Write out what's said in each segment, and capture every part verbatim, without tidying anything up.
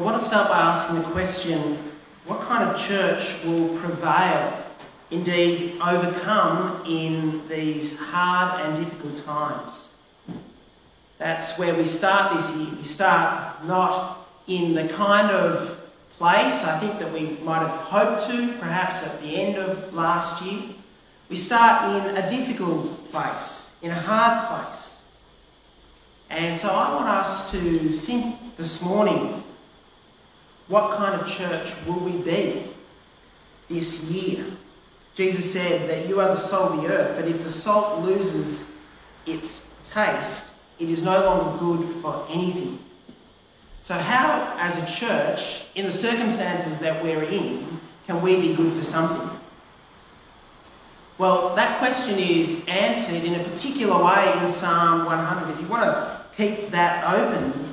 I want to start by asking the question, what kind of church will prevail, indeed overcome, in these hard and difficult times? That's where we start this year. We start not in the kind of place I think that we might have hoped to, perhaps at the end of last year. We start in a difficult place, in a hard place. And so I want us to think this morning, what kind of church will we be this year? Jesus said that you are the salt of the earth, but if the salt loses its taste, it is no longer good for anything. So how, as a church, in the circumstances that we're in, can we be good for something? Well, that question is answered in a particular way in Psalm one hundred. If you want to keep that open,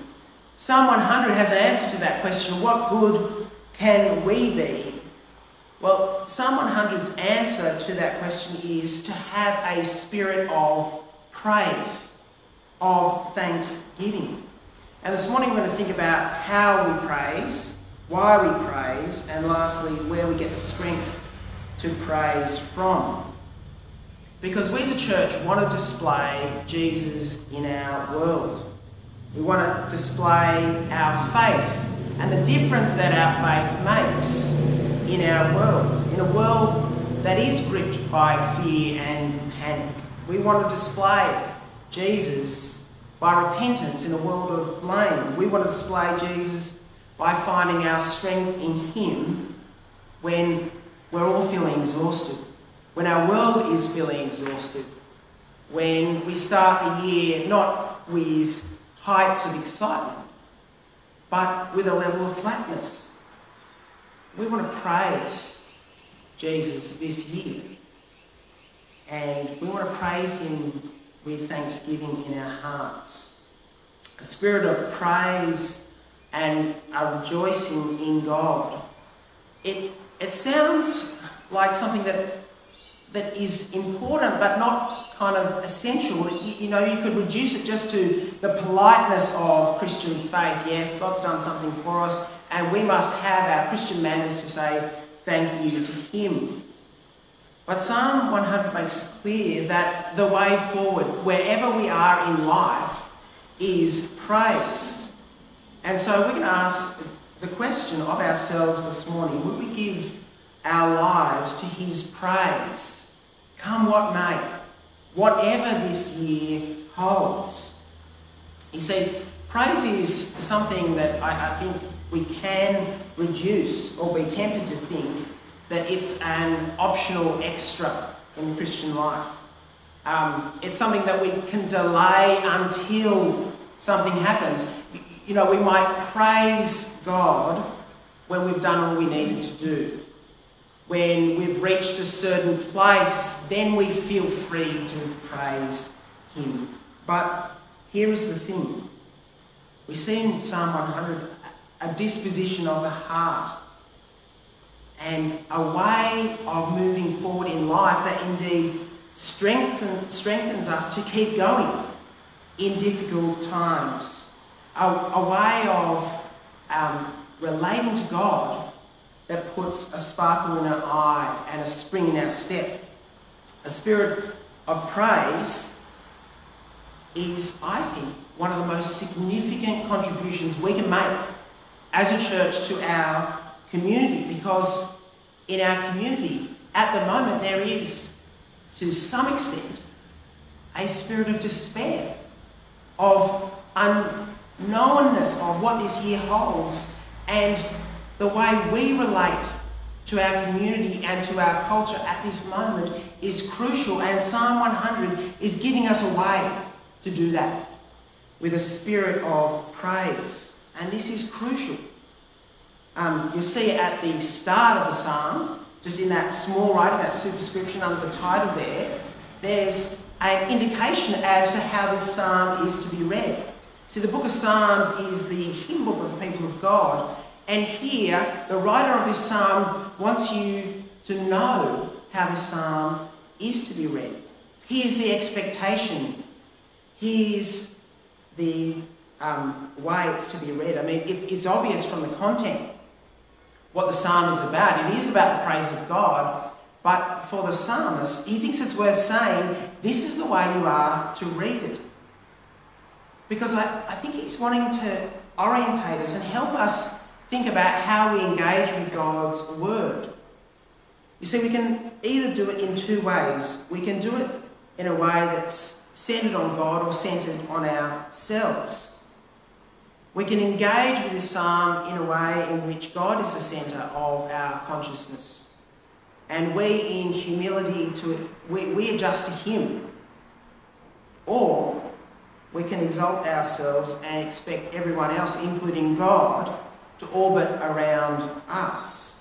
Psalm one hundred has an answer to that question, what good can we be? Well, Psalm one hundred's answer to that question is to have a spirit of praise, of thanksgiving. And this morning we're going to think about how we praise, why we praise, and lastly, where we get the strength to praise from. Because we as a church want to display Jesus in our world. We want to display our faith and the difference that our faith makes in our world, in a world that is gripped by fear and panic. We want to display Jesus by repentance in a world of blame. We want to display Jesus by finding our strength in him when we're all feeling exhausted, when our world is feeling exhausted, when we start the year not with heights of excitement, but with a level of flatness. We want to praise Jesus this year, and we want to praise him with thanksgiving in our hearts. A spirit of praise and a rejoicing in God. It it sounds like something that that is important but not kind of essential. You, you know, you could reduce it just to the politeness of Christian faith. Yes, God's done something for us and we must have our Christian manners to say thank you to him. But Psalm one hundred makes clear that the way forward, wherever we are in life, is praise. And so we can ask the question of ourselves this morning, would we give our lives to his praise, come what may, whatever this year holds? You see, praise is something that I, I think we can reduce or be tempted to think that it's an optional extra in Christian life. Um, it's something that we can delay until something happens. You, you know, we might praise God when we've done all we needed to do. When we've reached a certain place, then we feel free to praise him. But here is the thing. We see in Psalm one hundred a disposition of the heart and a way of moving forward in life that indeed strengthens, strengthens us to keep going in difficult times. A, a way of um, relating to God that puts a sparkle in our eye and a spring in our step. A spirit of praise is, I think, one of the most significant contributions we can make as a church to our community, because in our community at the moment there is, to some extent, a spirit of despair, of unknownness of what this year holds and the way we relate to our community and to our culture at this moment is crucial, and Psalm one hundred is giving us a way to do that with a spirit of praise, and this is crucial. Um, you see at the start of the psalm, just in that small writing, that superscription under the title there, there's an indication as to how this psalm is to be read. See, the book of Psalms is the hymn book of the people of God, and here the writer of this psalm wants you to know how this psalm is to be read. Here's the expectation. Here's the um, why it's to be read. I mean, it, it's obvious from the content what the psalm is about. It is about the praise of God, but for the psalmist, he thinks it's worth saying, this is the way you are to read it. Because I, I think he's wanting to orientate us and help us think about how we engage with God's word. You see, we can either do it in two ways. We can do it in a way that's centred on God or centred on ourselves. We can engage with this psalm in a way in which God is the centre of our consciousness. And we, in humility, to we, we adjust to him. Or we can exalt ourselves and expect everyone else, including God, to orbit around us.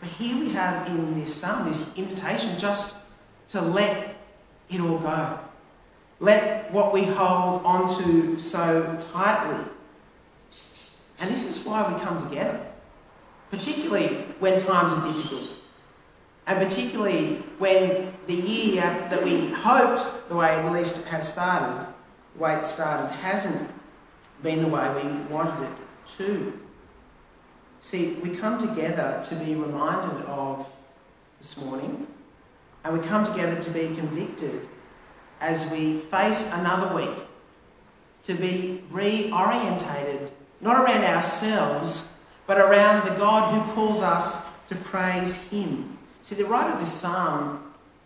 But here we have in this psalm this invitation just to let it all go. Let what we hold onto so tightly. And this is why we come together, particularly when times are difficult. And particularly when the year that we hoped, the way at least it has started, the way it started hasn't been the way we wanted it to. See, we come together to be reminded of this morning, and we come together to be convicted as we face another week, to be reorientated, not around ourselves, but around the God who calls us to praise him. See, the writer of this psalm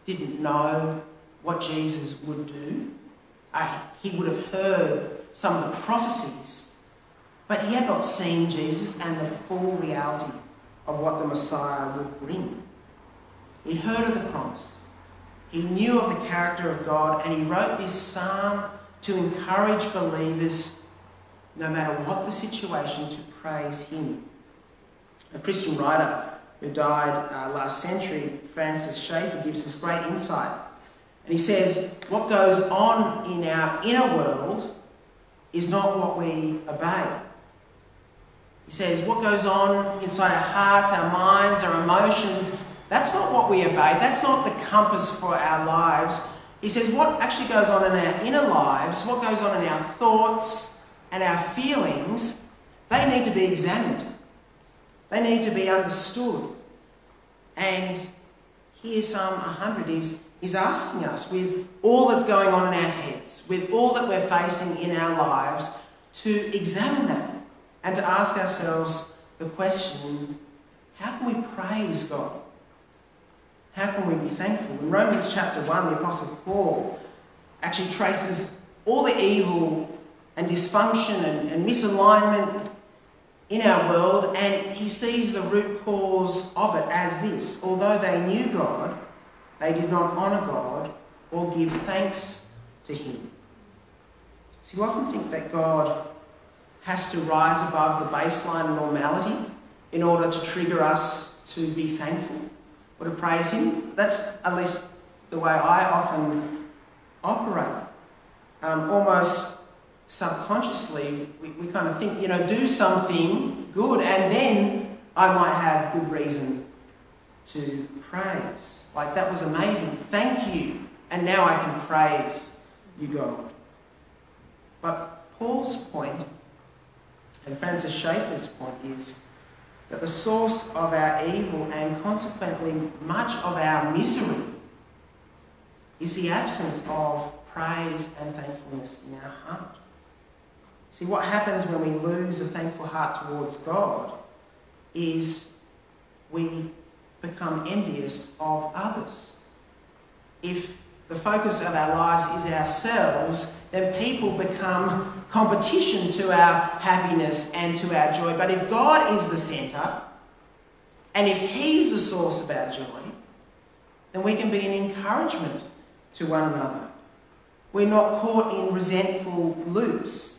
didn't know what Jesus would do. Uh, he would have heard some of the prophecies, but he had not seen Jesus and the full reality of what the Messiah would bring. He heard of the promise. He knew of the character of God, and he wrote this psalm to encourage believers, no matter what the situation, to praise him. A Christian writer who died uh, last century, Francis Schaeffer, gives us great insight. And he says, what goes on in our inner world is not what we obey. He says, what goes on inside our hearts, our minds, our emotions, that's not what we obey. That's not the compass for our lives. He says, what actually goes on in our inner lives, what goes on in our thoughts and our feelings, they need to be examined. They need to be understood. And here Psalm one hundred is, is asking us, with all that's going on in our heads, with all that we're facing in our lives, to examine that and to ask ourselves the question, how can we praise God? How can we be thankful? In Romans chapter one, the Apostle Paul actually traces all the evil and dysfunction and, and misalignment in our world, and he sees the root cause of it as this. Although they knew God, they did not honour God or give thanks to him. So you often think that God has to rise above the baseline of normality in order to trigger us to be thankful or to praise him. That's at least the way I often operate. Um, almost subconsciously, we, we kind of think, you know, do something good and then I might have good reason to praise. Like, that was amazing. Thank you. And now I can praise you, God. But Paul's point and Francis Schaeffer's point is that the source of our evil and consequently much of our misery is the absence of praise and thankfulness in our heart. See, what happens when we lose a thankful heart towards God is we become envious of others. If the focus of our lives is ourselves, then people become competition to our happiness and to our joy. But if God is the centre, and if he's the source of our joy, then we can be an encouragement to one another. We're not caught in resentful loops.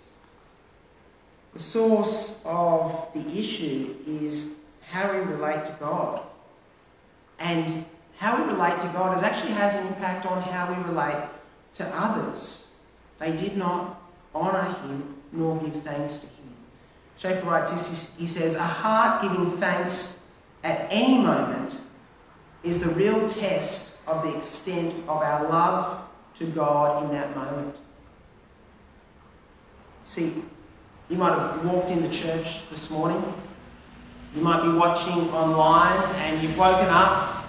The source of the issue is how we relate to God. And how we relate to God is actually has an impact on how we relate to others. They did not honour him nor give thanks to him. Schaeffer writes this, he says, a heart giving thanks at any moment is the real test of the extent of our love to God in that moment. See, you might have walked into church this morning. You might be watching online and you've woken up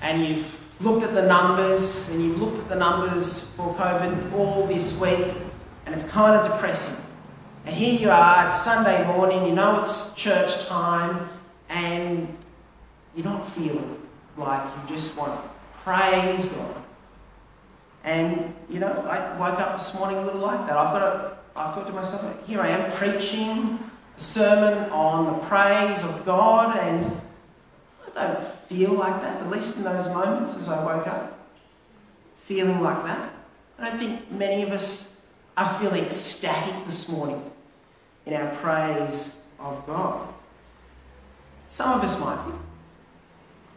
and you've looked at the numbers and you've looked at the numbers for COVID all this week, and it's kind of depressing. And here you are, it's Sunday morning, you know it's church time, and you're not feeling like you just want to praise God. And, you know, I woke up this morning a little like that. I've got to, I've thought to myself, like, here I am preaching a sermon on the praise of God, and I don't feel like that, at least in those moments as I woke up, feeling like that. I don't think many of us are feeling ecstatic this morning in our praise of God. Some of us might be.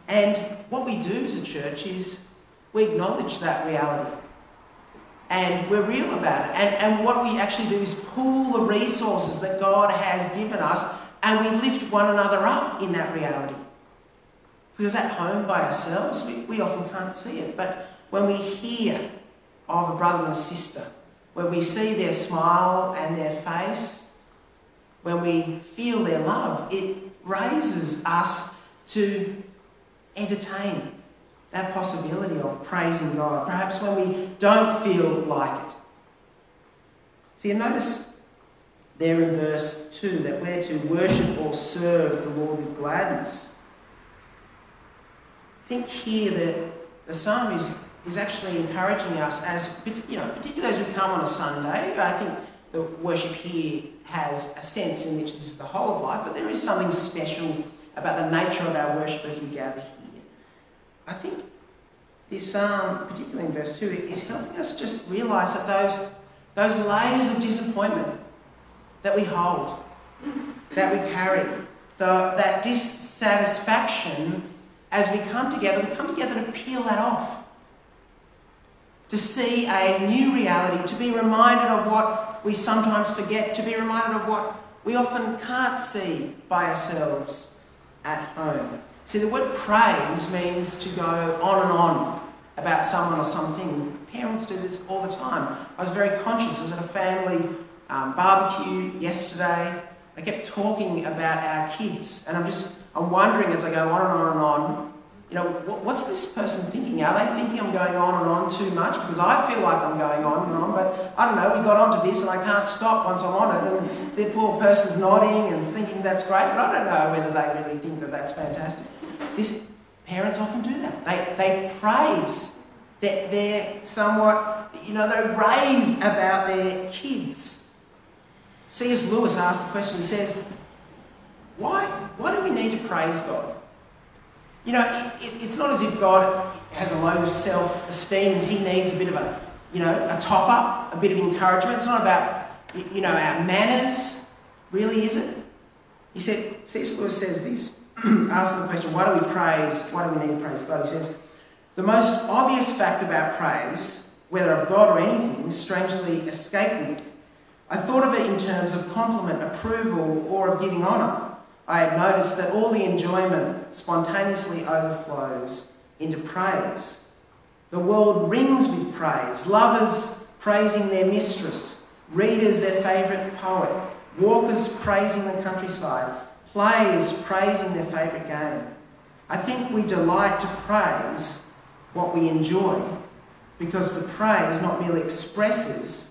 And what we do as a church is we acknowledge that reality. And we're real about it. And, and what we actually do is pool the resources that God has given us, and we lift one another up in that reality. Because at home by ourselves, we, we often can't see it. But when we hear of a brother and sister, when we see their smile and their face, when we feel their love, it raises us to entertain that possibility of praising God, perhaps when we don't feel like it. See, you notice there in verse two that we're to worship or serve the Lord with gladness. I think here that the psalm is, is actually encouraging us as, you know, particularly as we come on a Sunday. I think the worship here has a sense in which this is the whole of life, but there is something special about the nature of our worship as we gather here. I think this psalm, particularly in verse two, is helping us just realise that those, those layers of disappointment that we hold, that we carry, the, that dissatisfaction, as we come together, we come together to peel that off, to see a new reality, to be reminded of what we sometimes forget, to be reminded of what we often can't see by ourselves at home. See, the word praise means to go on and on about someone or something. Parents do this all the time. I was very conscious. I was at a family um, barbecue yesterday. They kept talking about our kids, and I'm just I'm wondering as I go on and on and on, you know, what, what's this person thinking? Are they thinking I'm going on and on too much? Because I feel like I'm going on and on, but I don't know, we got onto this and I can't stop once I'm on it. And the poor person's nodding and thinking that's great, but I don't know whether they really think that that's fantastic. This, parents often do that. They, they praise. They're, they're somewhat, you know, they rave about their kids. C S Lewis asked the question, he says, Why, why do we need to praise God? You know, it, it, it's not as if God has a low self-esteem. He needs a bit of a, you know, a top-up, a bit of encouragement. It's not about, you know, our manners, really, is it? He said, C S Lewis says this, asking the question, why do we praise, why do we need to praise God? He says, the most obvious fact about praise, whether of God or anything, strangely escaped me. I thought of it in terms of compliment, approval, or of giving honour. I had noticed that all the enjoyment spontaneously overflows into praise. The world rings with praise. Lovers praising their mistress. Readers their favourite poet. Walkers praising the countryside. Players praising their favourite game. I think we delight to praise what we enjoy, because the praise not merely expresses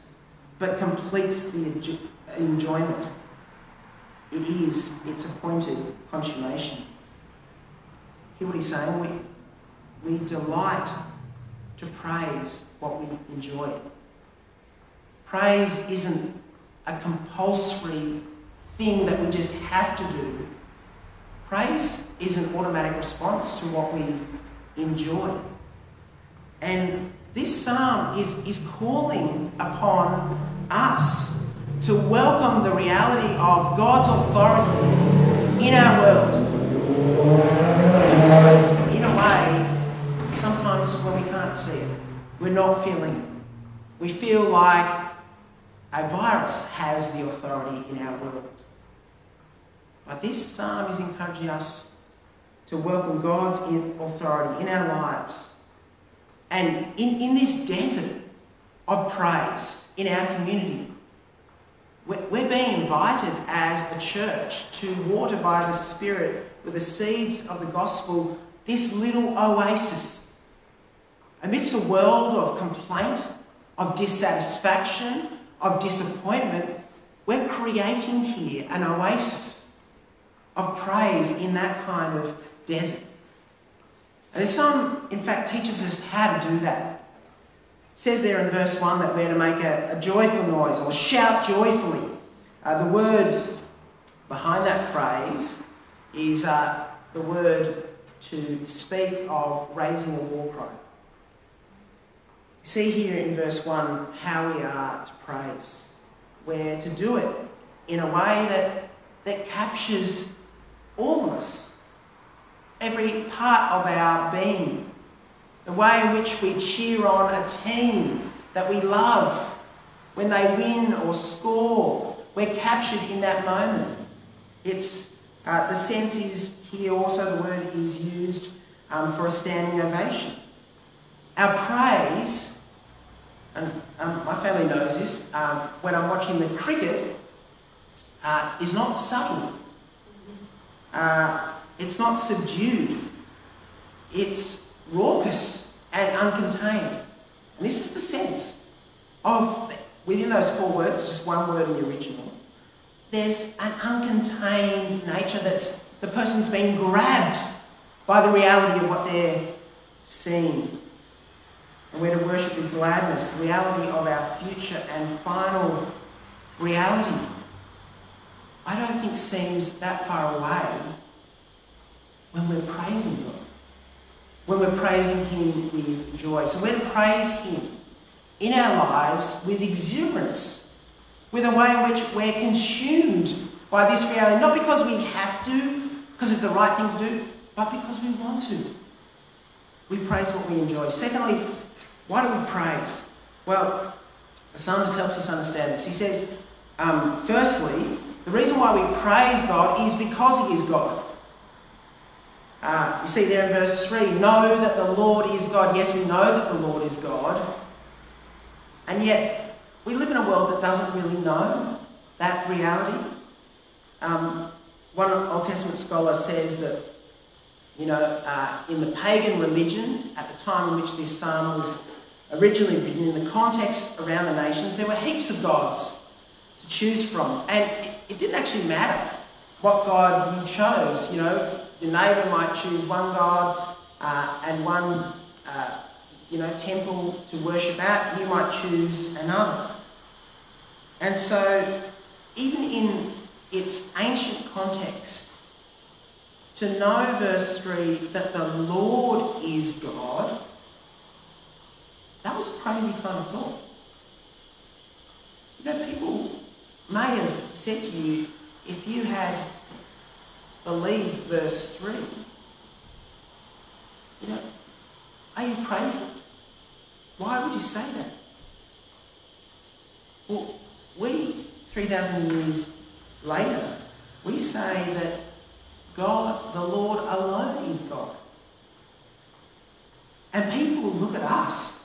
but completes the enjoyment. It is its appointed consummation. Hear what he's saying? We, we delight to praise what we enjoy. Praise isn't a compulsory thing that we just have to do. Praise is an automatic response to what we enjoy. And this psalm is, is calling upon us to welcome the reality of God's authority in our world. In a way, sometimes when we can't see it, we're not feeling it. We feel like a virus has the authority in our world. But this psalm is encouraging us to welcome God's authority in our lives. And in, in this desert of praise in our community, We're being invited as a church to water by the Spirit with the seeds of the gospel this little oasis. Amidst a world of complaint, of dissatisfaction, of disappointment, we're creating here an oasis of praise in that kind of desert. And Islam, in fact, teaches us how to do that. It says there in verse one that we're to make a, a joyful noise or shout joyfully. Uh, the word behind that phrase is uh, the word to speak of raising a war cry. See here in verse one how we are to praise. We're to do it in a way that, that captures all of us, every part of our being. The way in which we cheer on a team that we love when they win or score. We're captured in that moment. It's uh, the sense is here also the word is used um, for a standing ovation. Our praise, and um, my family knows this, um, when I'm watching the cricket, uh, is not subtle. Uh, it's not subdued. It's raucous and uncontained. And this is the sense of, within those four words, just one word in the original, there's an uncontained nature that's, the person's been grabbed by the reality of what they're seeing. And we're to worship with gladness, the reality of our future and final reality. I don't think seems that far away when we're praising God, when we're praising Him with joy. So we're to praise Him in our lives with exuberance, with a way in which we're consumed by this reality, not because we have to, because it's the right thing to do, but because we want to. We praise what we enjoy. Secondly, why do we praise? Well, the psalmist helps us understand this. He says, um, firstly, the reason why we praise God is because He is God. Uh, you see there in verse three, know that the Lord is God. Yes, we know that the Lord is God. And yet, we live in a world that doesn't really know that reality. Um, one Old Testament scholar says that, you know, uh, in the pagan religion, at the time in which this psalm was originally written, in the context around the nations, there were heaps of gods to choose from. And it, it didn't actually matter what god you chose. You know, your neighbour might choose one god uh, and one, uh, you know, temple to worship at. You might choose another. And so, even in its ancient context, to know, verse three, that the Lord is God, that was a crazy kind of thought. You know, people may have said to you, if you had believed verse three, you know, are you crazy? Why would you say that? Well, we, three thousand years later, we say that God, the Lord alone is God. And people will look at us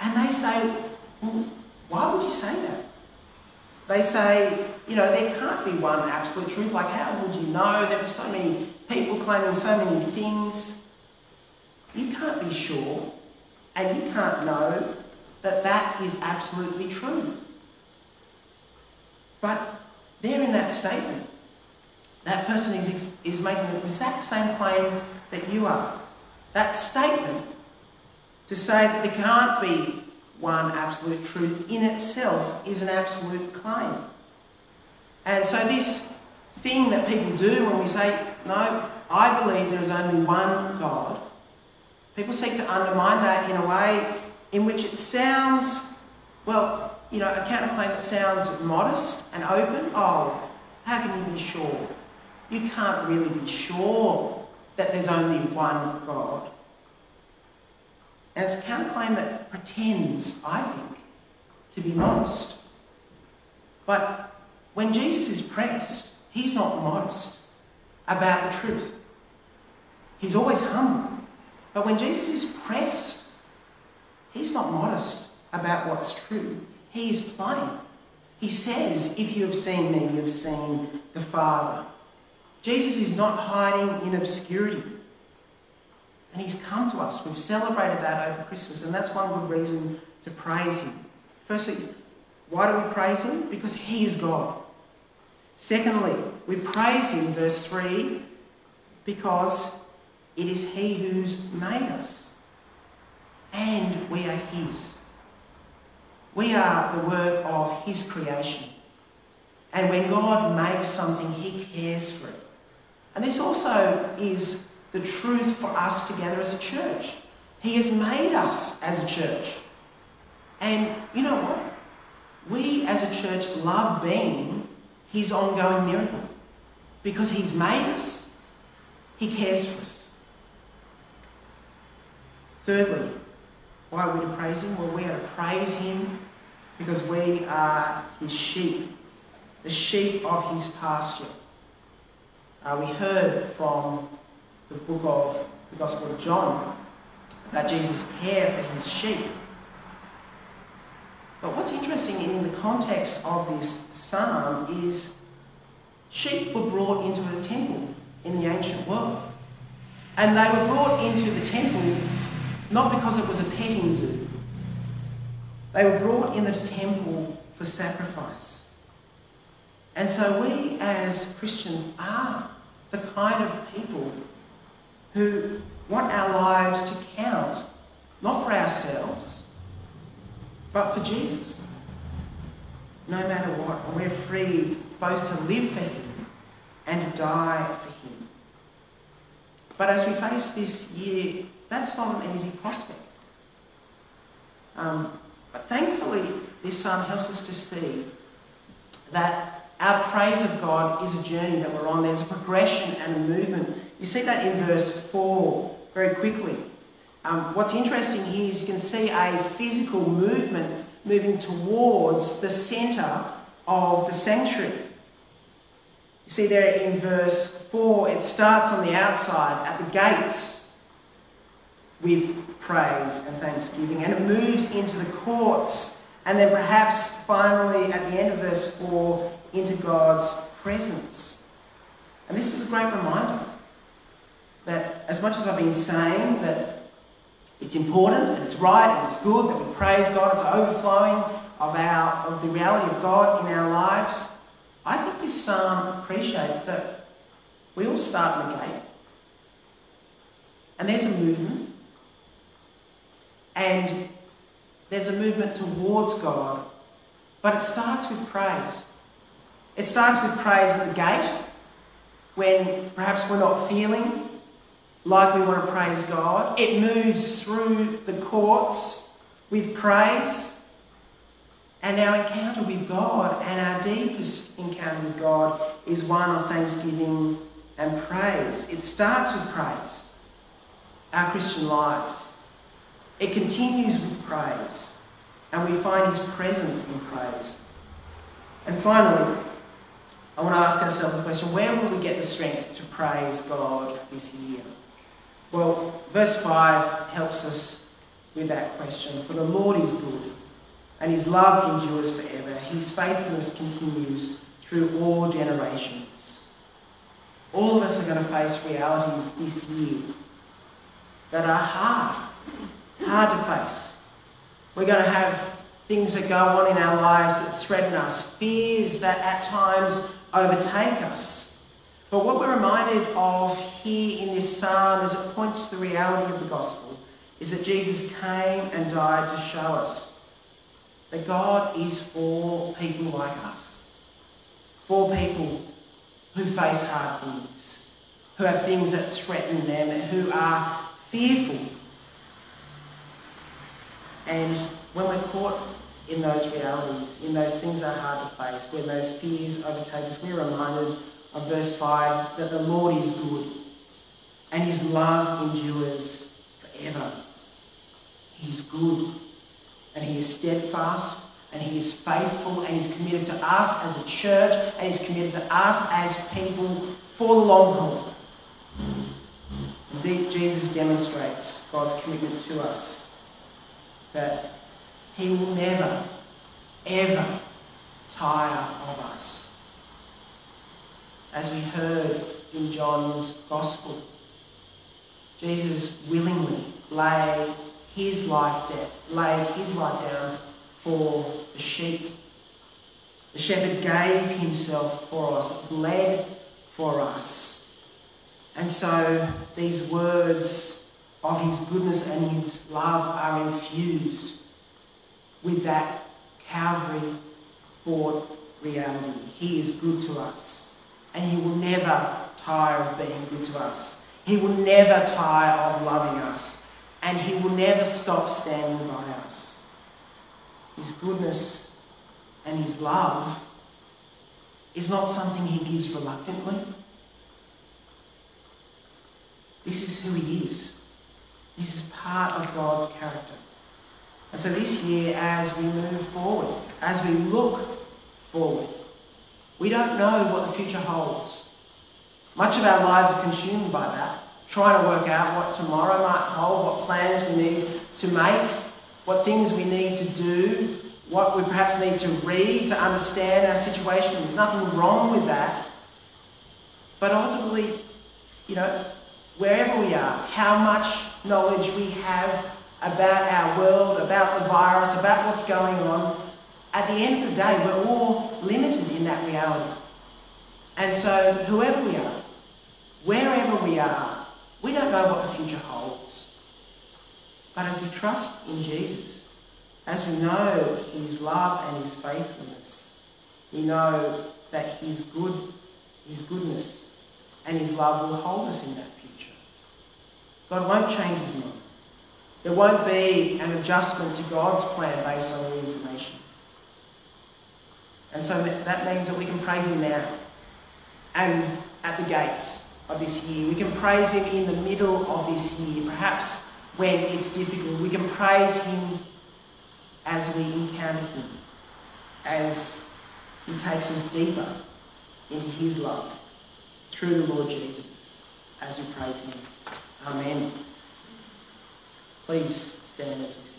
and they say, well, why would you say that? They say, you know, there can't be one absolute truth. Like, how would you know? There are so many people claiming so many things. You can't be sure and you can't know that that is absolutely true. But there in that statement, that person is, is making the exact same claim that you are. That statement, to say that there can't be one absolute truth, in itself is an absolute claim. And so this thing that people do when we say, no, I believe there is only one God, people seek to undermine that in a way in which it sounds, well, you know, a counterclaim that sounds modest and open. Oh, how can you be sure? You can't really be sure that there's only one God. And it's a counterclaim that pretends, I think, to be modest. But when Jesus is pressed, he's not modest about the truth. He's always humble. But when Jesus is pressed, he's not modest about what's true. He is plain. He says, if you have seen me, you have seen the Father. Jesus is not hiding in obscurity. And he's come to us. We've celebrated that over Christmas, and that's one good reason to praise him. Firstly, why do we praise him? Because he is God. Secondly, we praise him, verse three, because it is he who's made us, and we are his. We are the work of his creation. And when God makes something, he cares for it. And this also is the truth for us together as a church. He has made us as a church. And you know what? We as a church love being his ongoing miracle because he's made us. He cares for us. Thirdly, why are we to praise him? Well, we are to praise him because we are his sheep, the sheep of his pasture. Uh, we heard from the book of the Gospel of John about Jesus' care for his sheep. But what's interesting in the context of this psalm is sheep were brought into a temple in the ancient world. And they were brought into the temple not because it was a petting zoo. They were brought in the temple for sacrifice. And so we as Christians are the kind of people who want our lives to count, not for ourselves, but for Jesus. No matter what, we're freed both to live for him and to die for him. But as we face this year, that's not an easy prospect. Um, but thankfully, this psalm helps us to see that our praise of God is a journey that we're on. There's a progression and a movement. You see that in verse four very quickly. Um, what's interesting here is you can see a physical movement moving towards the centre of the sanctuary. You see there in verse four, it starts on the outside at the gates with praise and thanksgiving, and it moves into the courts, and then perhaps finally at the end of verse four into God's presence. And this is a great reminder that as much as I've been saying that it's important and it's right and it's good that we praise God, it's overflowing of our of the reality of God in our lives, I think this psalm appreciates that we all start in the gate and there's a movement. And there's a movement towards God, but it starts with praise. It starts with praise at the gate, when perhaps we're not feeling like we want to praise God. It moves through the courts with praise, and our encounter with God and our deepest encounter with God is one of thanksgiving and praise. It starts with praise, our Christian lives. It continues with praise, and we find his presence in praise. And finally, I want to ask ourselves the question, where will we get the strength to praise God this year? Well, verse five helps us with that question. For the Lord is good, and his love endures forever. His faithfulness continues through all generations. All of us are going to face realities this year that are hard. Hard to face. We're going to have things that go on in our lives that threaten us, fears that at times overtake us. But what we're reminded of here in this psalm as it points to the reality of the gospel is that Jesus came and died to show us that God is for people like us, for people who face hard things, who have things that threaten them, and who are fearful. And when we're caught in those realities, in those things that are hard to face, when those fears overtake us, we're reminded of verse five that the Lord is good and his love endures forever. He is good and he is steadfast and he is faithful and he's committed to us as a church and he's committed to us as people for the long haul. Indeed, Jesus demonstrates God's commitment to us, that he will never, ever tire of us. As we heard in John's Gospel, Jesus willingly lay his life down, laid his life down for the sheep. The shepherd gave himself for us, bled for us. And so these words of his goodness and his love are infused with that Calvary bought reality. He is good to us, and he will never tire of being good to us. He will never tire of loving us, and he will never stop standing by us. His goodness and his love is not something he gives reluctantly. This is who he is. This is part of God's character. And so this year, as we move forward, as we look forward, we don't know what the future holds. Much of our lives are consumed by that, trying to work out what tomorrow might hold, what plans we need to make, what things we need to do, what we perhaps need to read to understand our situation. There's nothing wrong with that. But ultimately, you know, wherever we are, how much knowledge we have about our world, about the virus, about what's going on, at the end of the day, we're all limited in that reality. And so, whoever we are, wherever we are, we don't know what the future holds. But as we trust in Jesus, as we know his love and his faithfulness, we know that his good, his goodness and his love will hold us in that future. God won't change his mind. There won't be an adjustment to God's plan based on new information. And so that means that we can praise him now and at the gates of this year. We can praise him in the middle of this year, perhaps when it's difficult. We can praise him as we encounter him, as he takes us deeper into his love through the Lord Jesus, as we praise him. Amen. Please stand as we stand.